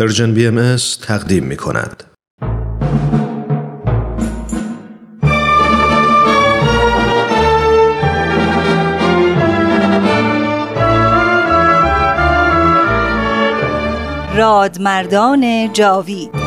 ارژن بی ام اس تقدیم می کند. رادمردان جاوید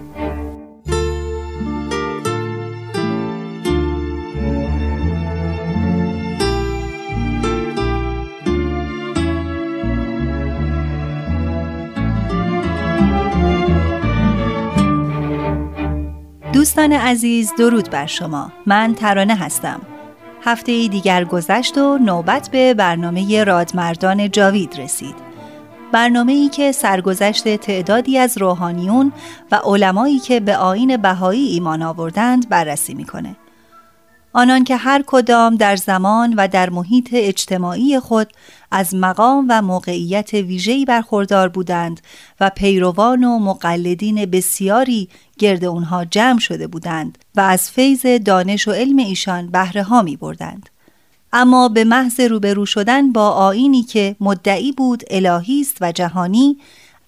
دوستان عزیز، درود بر شما. من ترانه هستم. هفته دیگر گذشت و نوبت به برنامه رادمردان جاوید رسید. برنامه‌ای که سرگذشت تعدادی از روحانیون و علمایی که به آیین بهایی ایمان آوردند بررسی می‌کنه. آنان که هر کدام در زمان و در محیط اجتماعی خود از مقام و موقعیت ویژه‌ای برخوردار بودند و پیروان و مقلدین بسیاری گرد اونها جمع شده بودند و از فیض دانش و علم ایشان بهره ها می بردند. اما به محض روبرو شدن با آیینی که مدعی بود الهی است و جهانی،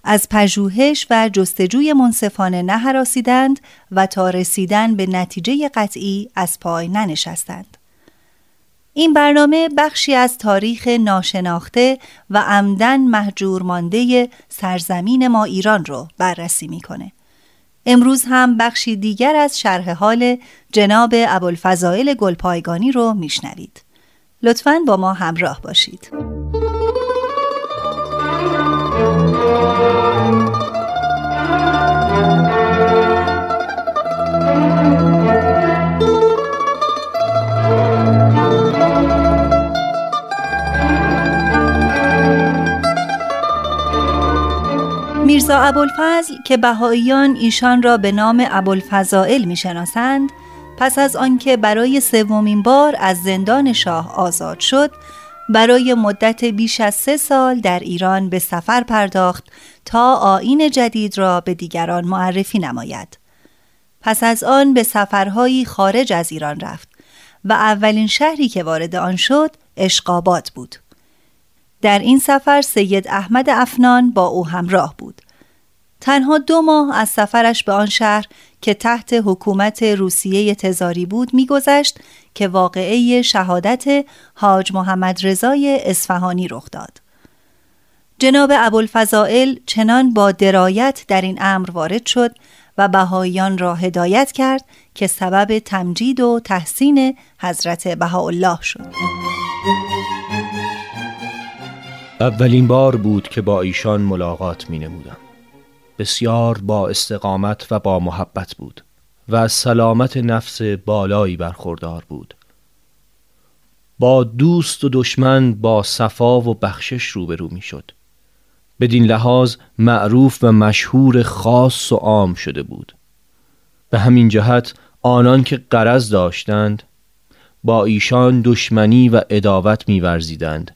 از پژوهش و جستجوی منصفانه نهراسیدند و تا رسیدن به نتیجه قطعی از پای ننشستند. این برنامه بخشی از تاریخ ناشناخته و عمدن مهجور مانده سرزمین ما ایران رو بررسی میکنه. امروز هم بخشی دیگر از شرح حال جناب ابوالفضائل گلپایگانی رو میشنوید. لطفاً با ما همراه باشید. میرزا ابوالفضل که بهائیان ایشان را به نام ابوالفضائل میشناسند، پس از آنکه برای سومین بار از زندان شاه آزاد شد، برای مدت بیش از 3 سال در ایران به سفر پرداخت تا آیین جدید را به دیگران معرفی نماید. پس از آن به سفرهایی خارج از ایران رفت و اولین شهری که وارد آن شد عشقآباد بود. در این سفر سید احمد افنان با او همراه بود. تنها 2 ماه از سفرش به آن شهر که تحت حکومت روسیه تزاری بود می‌گذشت که واقعه شهادت حاج محمد رضا اصفهانی رخ داد. جناب ابوالفضائل چنان با درایت در این امر وارد شد و بهائیان را هدایت کرد که سبب تمجید و تحسین حضرت بهاءالله شد. اولین بار بود که با ایشان ملاقات می‌نمودم. بسیار با استقامت و با محبت بود و سلامت نفس بالایی برخوردار بود. با دوست و دشمن با صفا و بخشش روبرو می شد. بدین لحاظ معروف و مشهور خاص و عام شده بود. به همین جهت آنان که غرض داشتند با ایشان دشمنی و عداوت می ورزیدند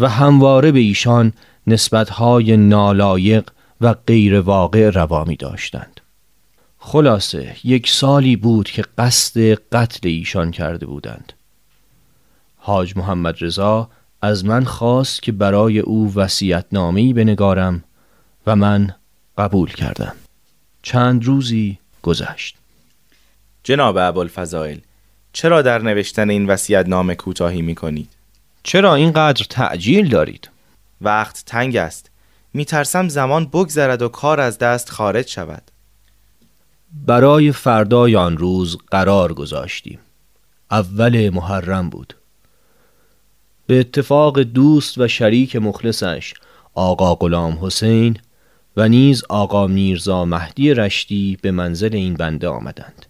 و همواره به ایشان نسبتهای نالایق و غیر واقع روا می داشتند. خلاصه 1 سالی بود که قصد قتل ایشان کرده بودند. حاج محمد رضا از من خواست که برای او وصیت‌نامه‌ای بنگارم و من قبول کردم. چند روزی گذشت. جناب ابوالفضائل، چرا در نوشتن این وصیت‌نامه کوتاهی می کنید؟ چرا اینقدر تعجیل دارید؟ وقت تنگ است. میترسم زمان بگذرد و کار از دست خارج شود. برای فردای آن روز قرار گذاشتیم. اول محرم بود. به اتفاق دوست و شریک مخلصش آقا غلام حسین و نیز آقا میرزا مهدی رشدی به منزل این بنده آمدند.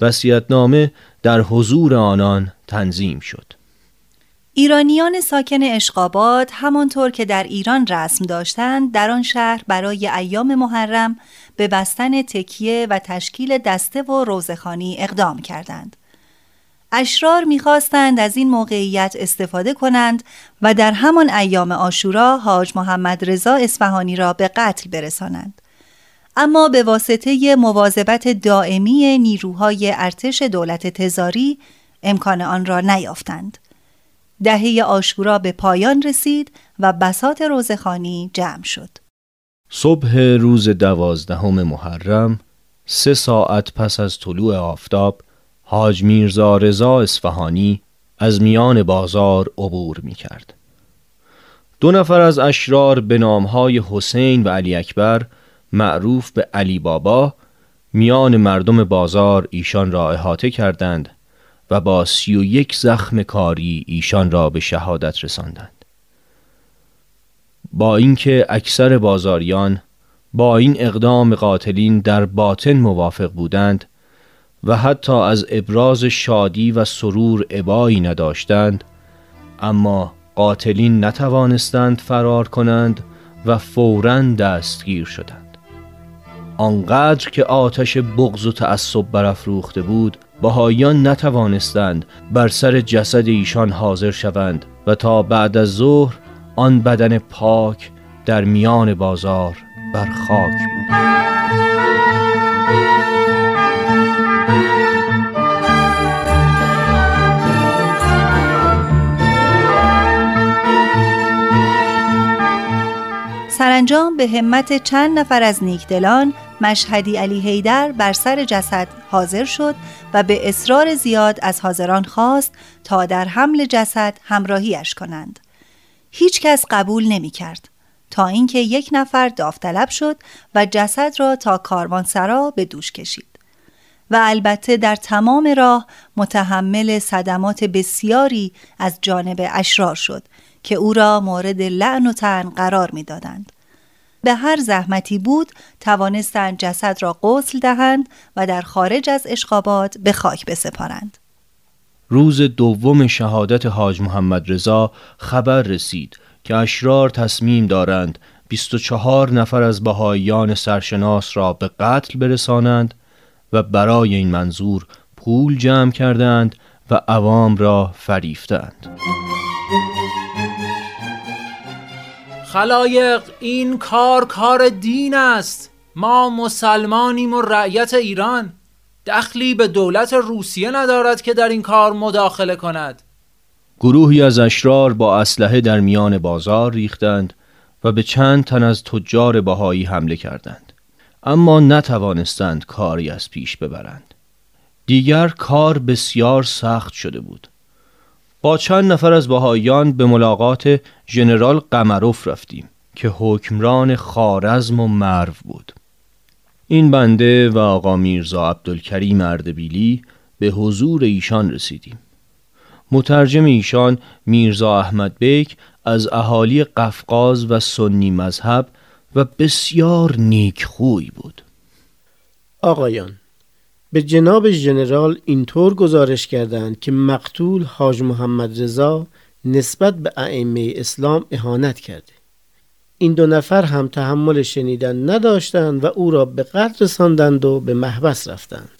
وصیت‌نامه در حضور آنان تنظیم شد. ایرانیان ساکن عشقآباد همانطور که در ایران رسم داشتند، در آن شهر برای ایام محرم به بستن تکیه و تشکیل دسته و روزخوانی اقدام کردند. اشرار می‌خواستند از این موقعیت استفاده کنند و در همان ایام عاشورا حاج محمد رضا اصفهانی را به قتل برسانند، اما به واسطه مواظبت دائمی نیروهای ارتش دولت تزاری امکان آن را نیافتند. دهه عاشورا به پایان رسید و بساط روزخوانی جمع شد. صبح روز 12 محرم 3 ساعت پس از طلوع آفتاب حاج میرزا رضا اصفهانی از میان بازار عبور می کرد. 2 نفر از اشرار به نامهای حسین و علی اکبر معروف به علی بابا میان مردم بازار ایشان را احاطه کردند و با 31 زخم کاری ایشان را به شهادت رساندند. با اینکه اکثر بازاریان با این اقدام قاتلین در باطن موافق بودند و حتی از ابراز شادی و سرور ابایی نداشتند، اما قاتلین نتوانستند فرار کنند و فوراً دستگیر شدند. آنقدر که آتش بغض و تعصب برافروخته بود، بهائیان نتوانستند بر سر جسد ایشان حاضر شوند و تا بعد از ظهر آن بدن پاک در میان بازار بر خاک بود. سرانجام به همت چند نفر از نیکدلان مشهدی علی حیدر بر سر جسد حاضر شد و به اصرار زیاد از حاضران خواست تا در حمل جسد همراهیش کنند. هیچ کس قبول نمی کرد تا اینکه 1 نفر داوطلب شد و جسد را تا کاروانسرا به دوش کشید و البته در تمام راه متحمل صدمات بسیاری از جانب اشرار شد که او را مورد لعن و طعن قرار می دادند. به هر زحمتی بود توانستند جسد را غسل دهند و در خارج از عشقآباد به خاک بسپارند. روز 2 شهادت حاج محمد رضا خبر رسید که اشرار تصمیم دارند 24 نفر از بهائیان سرشناس را به قتل برسانند و برای این منظور پول جمع کردند و عوام را فریفتند. خلایق، این کار دین است. ما مسلمانیم و رعیت ایران. دخلی به دولت روسیه ندارد که در این کار مداخله کند. گروهی از اشرار با اسلحه در میان بازار ریختند و به چند تن از تجار بهایی حمله کردند، اما نتوانستند کاری از پیش ببرند. دیگر کار بسیار سخت شده بود. با چند نفر از بهائیان به ملاقات ژنرال قمروف رفتیم که حکمران خوارزم و مرو بود. این بنده و آقا میرزا عبدالکریم اردبیلی به حضور ایشان رسیدیم. مترجم ایشان میرزا احمد بیک از اهالی قفقاز و سنی مذهب و بسیار نیکخوی بود. آقایان، به جناب ژنرال اینطور گزارش کردند که مقتول حاج محمد رضا نسبت به ائمه اسلام اهانت کرده. این 2 نفر هم تحمل شنیدن نداشتند و او را به قتل رساندند و به محبس رفتند.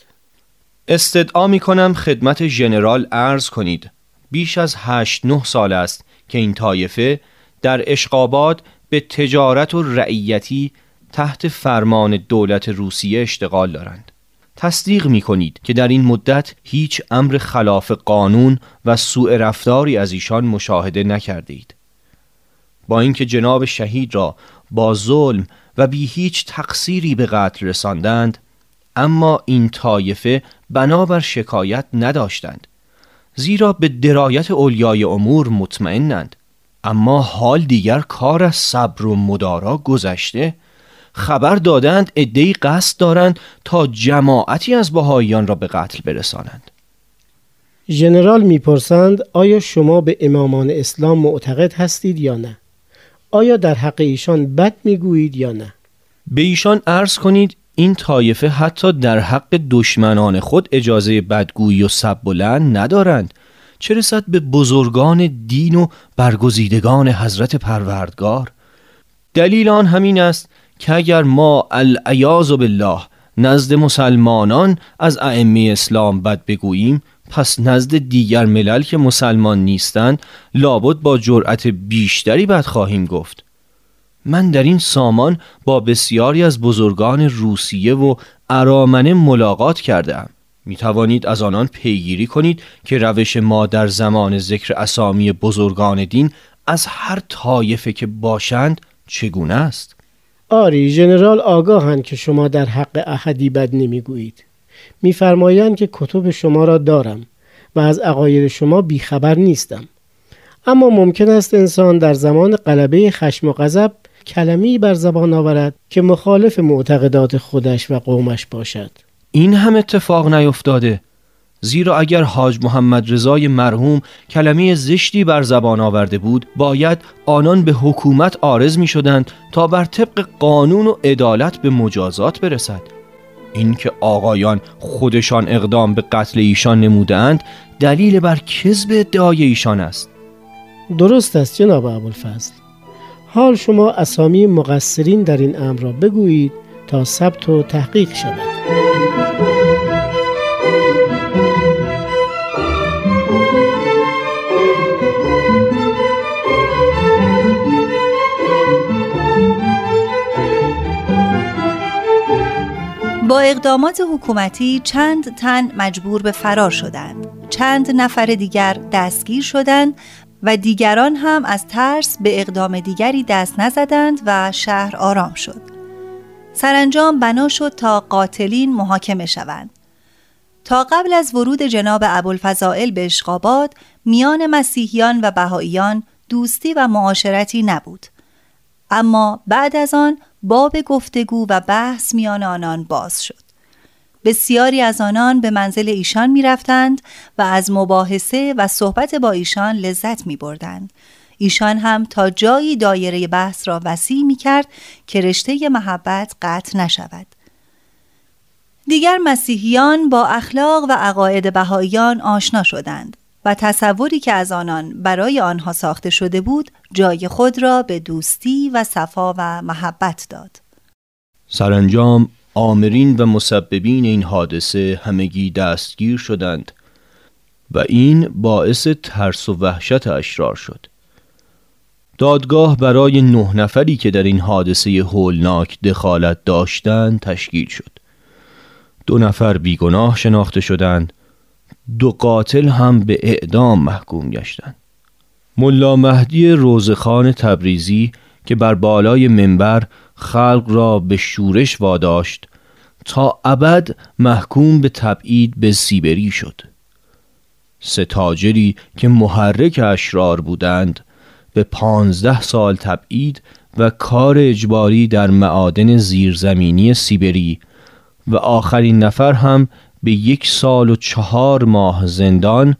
استدعا می کنم خدمت ژنرال عرض کنید بیش از 8-9 سال است که این طایفه در عشقآباد به تجارت و رعیتی تحت فرمان دولت روسیه اشتغال دارند. تصدیق می کنید که در این مدت هیچ امر خلاف قانون و سوء رفتاری از ایشان مشاهده نکردید. با اینکه جناب شهید را با ظلم و بی هیچ تقصیری به قتل رساندند، اما این طایفه بنابر شکایت نداشتند، زیرا به درایت اولیای امور مطمئنند. اما حال دیگر کار از صبر و مدارا گذشته، خبر دادند عده‌ای قصد دارند تا جماعتی از بهائیان را به قتل برسانند. ژنرال میپرسند آیا شما به امامان اسلام معتقد هستید یا نه؟ آیا در حق ایشان بد میگویید یا نه؟ به ایشان عرض کنید این طایفه حتی در حق دشمنان خود اجازه بدگویی و سب بلند ندارند، چه رسد به بزرگان دین و برگزیدگان حضرت پروردگار. دلیل آن همین است که اگر ما العیاذ بالله نزد مسلمانان از ائمه اسلام بد بگوییم، پس نزد دیگر ملل که مسلمان نیستند لابد با جرأت بیشتری بد خواهیم گفت. من در این سامان با بسیاری از بزرگان روسیه و ارامنه ملاقات کردم. می توانید از آنان پیگیری کنید که روش ما در زمان ذکر اسامی بزرگان دین از هر طایفه که باشند چگونه است؟ آری، ژنرال آگاهند که شما در حق احدی بد نمیگویید. میفرمایند که کتب شما را دارم و از عقاید شما بیخبر نیستم. اما ممکن است انسان در زمان غلبه خشم و غضب کلمه‌ای بر زبان آورد که مخالف معتقدات خودش و قومش باشد. این هم اتفاق نیفتاده، زیرا اگر حاج محمد رضا مرحوم کلمه زشتی بر زبان آورده بود، باید آنان به حکومت عارض می‌شدند تا بر طبق قانون و عدالت به مجازات برسد. اینکه آقایان خودشان اقدام به قتل ایشان نمودند دلیل بر کذب ادعای ایشان است. درست است جناب ابوالفضل. حال شما اسامی مقصرین در این امر را بگویید تا ثبت و تحقیق شود. با اقدامات حکومتی چند تن مجبور به فرار شدند، چند نفر دیگر دستگیر شدند و دیگران هم از ترس به اقدام دیگری دست نزدند و شهر آرام شد. سرانجام بنا شد تا قاتلین محاکمه شوند. تا قبل از ورود جناب ابوالفضائل به عشقآباد میان مسیحیان و بهائیان دوستی و معاشرتی نبود، اما بعد از آن باب گفتگو و بحث میان آنان باز شد. بسیاری از آنان به منزل ایشان می رفتند و از مباحثه و صحبت با ایشان لذت می بردند. ایشان هم تا جایی دایره بحث را وسیع می کرد که رشته محبت قطع نشود. دیگر مسیحیان با اخلاق و عقاید بهائیان آشنا شدند و تصوری که از آنان برای آنها ساخته شده بود جای خود را به دوستی و صفا و محبت داد. سرانجام آمرین و مسببین این حادثه همگی دستگیر شدند و این باعث ترس و وحشت اشرار شد. دادگاه برای 9 نفری که در این حادثه هولناک دخالت داشتند تشکیل شد. 2 نفر بیگناه شناخته شدند، 2 قاتل هم به اعدام محکوم گشتند. ملا مهدی روزخان تبریزی که بر بالای منبر خلق را به شورش واداشت، تا ابد محکوم به تبعید به سیبری شد. 3 تاجری که محرک اشرار بودند به 15 سال تبعید و کار اجباری در معادن زیرزمینی سیبری و آخرین نفر هم به 1 سال و 4 ماه زندان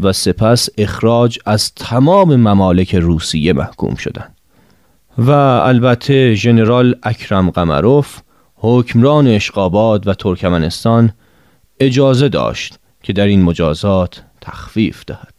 و سپس اخراج از تمام ممالک روسیه محکوم شدند. و البته ژنرال اکرم قمروف حکمران عشقآباد و ترکمنستان اجازه داشت که در این مجازات تخفیف دهد.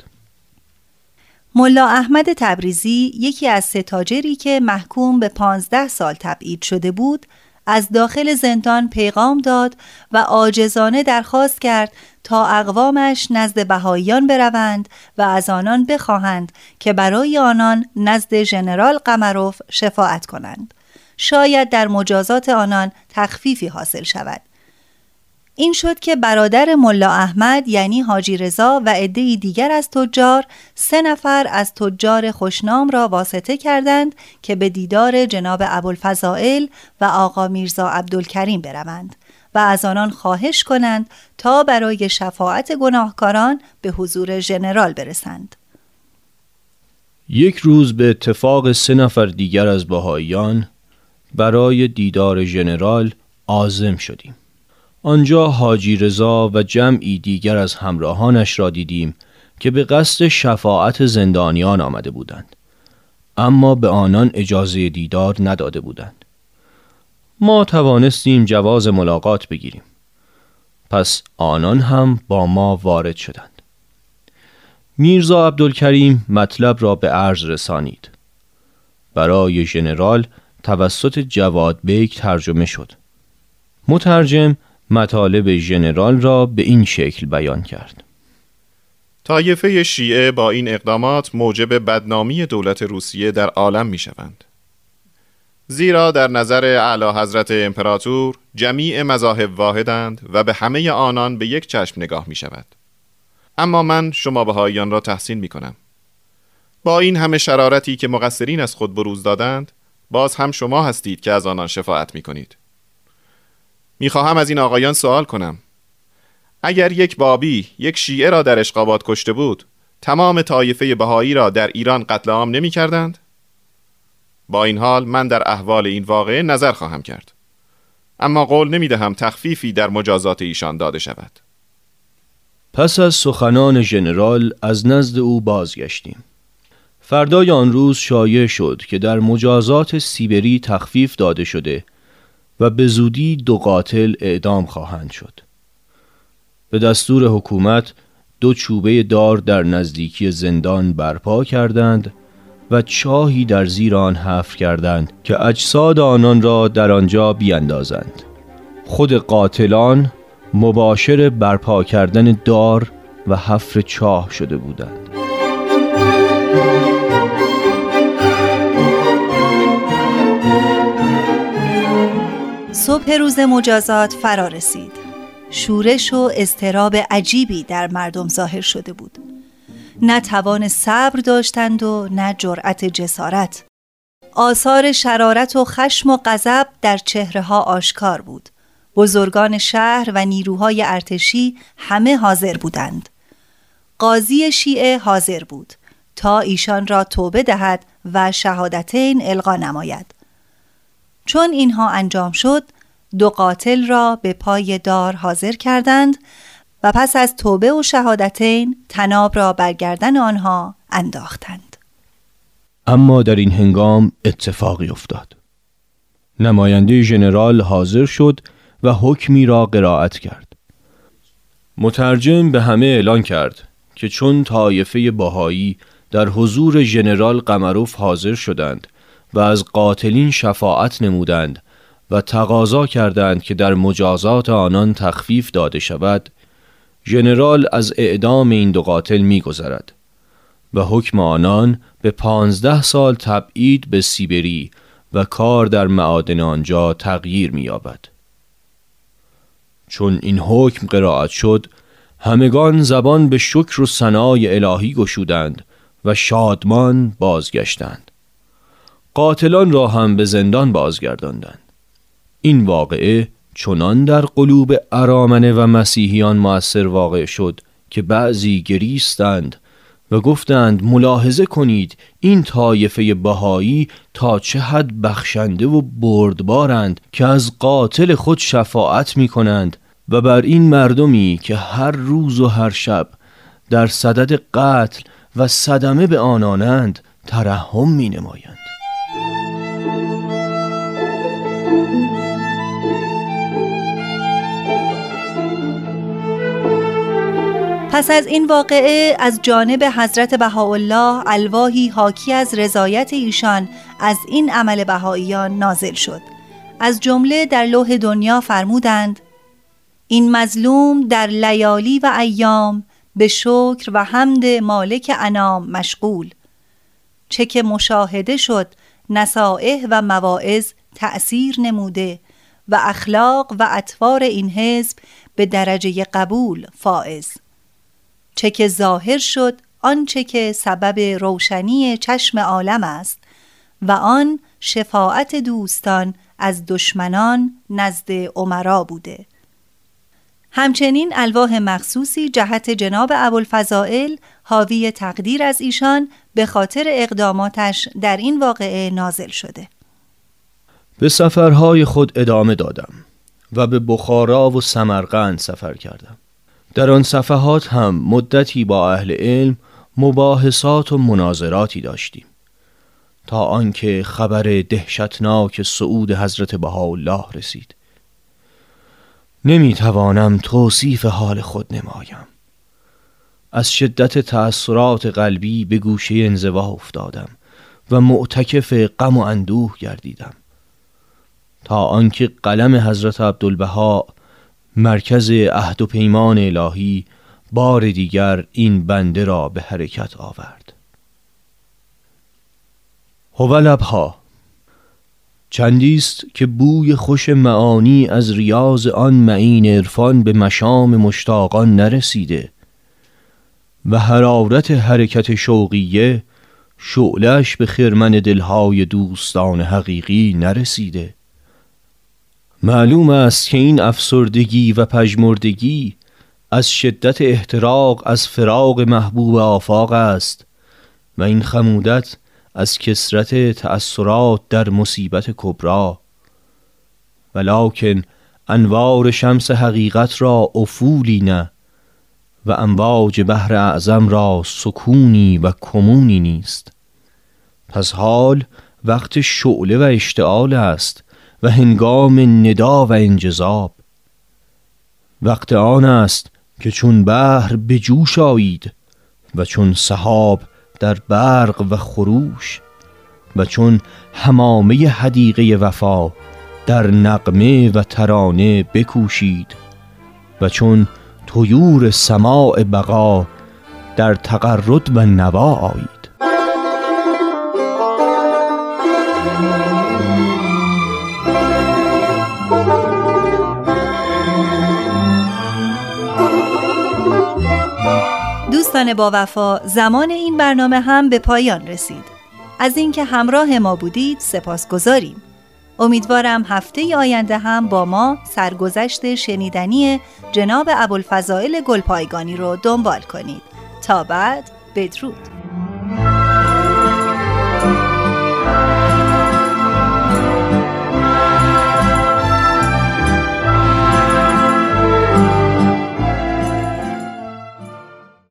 ملا احمد تبریزی، یکی از 3 تاجری که محکوم به 15 سال تبعید شده بود، از داخل زندان پیغام داد و عاجزانه درخواست کرد تا اقوامش نزد بهائیان بروند و از آنان بخواهند که برای آنان نزد ژنرال قمروف شفاعت کنند. شاید در مجازات آنان تخفیفی حاصل شود. این شد که برادر ملا احمد یعنی حاجی رضا و عده‌ای دیگر از تجار 3 نفر از تجار خوشنام را واسطه کردند که به دیدار جناب ابوالفضائل و آقا میرزا عبدالکریم بروند و از آنان خواهش کنند تا برای شفاعت گناهکاران به حضور ژنرال برسند. 1 روز به اتفاق 3 نفر دیگر از بهائیان برای دیدار ژنرال عازم شدیم. آنجا حاجی رضا و جمعی دیگر از همراهانش را دیدیم که به قصد شفاعت زندانیان آمده بودند، اما به آنان اجازه دیدار نداده بودند. ما توانستیم جواز ملاقات بگیریم، پس آنان هم با ما وارد شدند. میرزا عبدالکریم مطلب را به عرض رسانید. برای ژنرال توسط جواد بیک ترجمه شد. مترجم مطالب ژنرال را به این شکل بیان کرد: طایفه شیعه با این اقدامات موجب بدنامی دولت روسیه در عالم می شوند، زیرا در نظر اعلی حضرت امپراتور جمیع مذاهب واحدند و به همه آنان به یک چشم نگاه می شود. اما من شما بهائیان را تحسین می کنم. با این همه شرارتی که مقصرین از خود بروز دادند، باز هم شما هستید که از آنان شفاعت می کنید. می خواهم از این آقایان سوال کنم: اگر یک بابی یک شیعه را در عشقآباد کشته بود، تمام طایفه بهایی را در ایران قتل عام نمی کردند؟ با این حال من در احوال این واقعه نظر خواهم کرد، اما قول نمی دهم تخفیفی در مجازات ایشان داده شود. پس از سخنان ژنرال از نزد او بازگشتیم. فردای آن روز شایع شد که در مجازات سیبری تخفیف داده شده و به زودی 2 قاتل اعدام خواهند شد. به دستور حکومت 2 چوبه دار در نزدیکی زندان برپا کردند و چاهی در زیر آن حفر کردند که اجساد آنان را در آنجا بیاندازند. خود قاتلان مباشر برپا کردن دار و حفر چاه شده بودند. صبح روز مجازات فرا رسید. شورش و اضطراب عجیبی در مردم ظاهر شده بود. نه توان صبر داشتند و نه جرأت جسارت. آثار شرارت و خشم و غضب در چهره‌ها آشکار بود. بزرگان شهر و نیروهای ارتشی همه حاضر بودند. قاضی شیعه حاضر بود تا ایشان را توبه دهد و شهادتین القا نماید. چون اینها انجام شد، 2 قاتل را به پای دار حاضر کردند و پس از توبه و شهادتین تناب را بر گردن آنها انداختند. اما در این هنگام اتفاقی افتاد. نماینده ژنرال حاضر شد و حکمی را قرائت کرد. مترجم به همه اعلان کرد که چون طایفه بهایی در حضور ژنرال قمروف حاضر شدند و از قاتلین شفاعت نمودند و تقاضا کردند که در مجازات آنان تخفیف داده شود، ژنرال از اعدام این 2 قاتل می‌گذرد و حکم آنان به 15 سال تبعید به سیبری و کار در معادن آنجا تغییر می‌یابد. چون این حکم قرائت شد، همگان زبان به شکر و ثنای الهی گشودند و شادمان بازگشتند. قاتلان را هم به زندان بازگرداندند. این واقعه چنان در قلوب ارامنه و مسیحیان مؤثر واقع شد که بعضی گریستند و گفتند ملاحظه کنید این طایفه بهایی تا چه حد بخشنده و بردبارند که از قاتل خود شفاعت می کنند و بر این مردمی که هر روز و هر شب در صدد قتل و صدمه به آنانند ترحم می نمایند. پس از این واقعه از جانب حضرت بهاءالله الواحی حاکی از رضایت ایشان از این عمل بهاییان نازل شد. از جمله در لوح دنیا فرمودند: این مظلوم در لیالی و ایام به شکر و حمد مالک انام مشغول، چه که مشاهده شد نصائح و مواعظ تأثیر نموده و اخلاق و اطوار این حزب به درجه قبول فائز، چه که ظاهر شد آنچه که سبب روشنی چشم عالم است و آن شفاعت دوستان از دشمنان نزد امرا بوده. همچنین الواح مخصوصی جهت جناب ابوالفضائل حاوی تقدیر از ایشان به خاطر اقداماتش در این واقعه نازل شده. به سفرهای خود ادامه دادم و به بخارا و سمرقند سفر کردم. در آن صفحات هم مدتی با اهل علم مباحثات و مناظراتی داشتیم تا آنکه خبر دهشتناک صعود حضرت بهاءالله رسید. نمی توانم توصیف حال خود نمایم. از شدت تأثیرات قلبی به گوشه انزوا افتادم و معتکف غم و اندوه گردیدم تا آنکه قلم حضرت عبدالبهاء مرکز عهد و پیمان الهی بار دیگر این بنده را به حرکت آورد. هوالبها چندیست که بوی خوش معانی از ریاض آن معین عرفان به مشام مشتاقان نرسیده و حرارت حرکت شوقیه شعلش به خرمن دلهای دوستان حقیقی نرسیده. معلوم است که این افسردگی و پژمردگی از شدت احتراق از فراق محبوب آفاق است و این خمودت از کثرت تأثرات در مصیبت کبرا، ولکن انوار شمس حقیقت را افولی نه و امواج بحر اعظم را سکونی و کمونی نیست. پس حال وقت شعله و اشتعال است و هنگام ندا و انجذاب. وقت آن است که چون بحر به جوش آیید و چون سحاب در برق و خروش و چون حمامه حدیقه وفا در نغمه و ترانه بکوشید و چون طیور سماع بقا در تقرد و نوا آیید. دوستان با وفا، زمان این برنامه هم به پایان رسید. از اینکه همراه ما بودید سپاسگزاریم. امیدوارم هفته آینده هم با ما سرگذشت شنیدنی جناب ابوالفضائل گلپایگانی رو دنبال کنید. تا بعد، بدرود.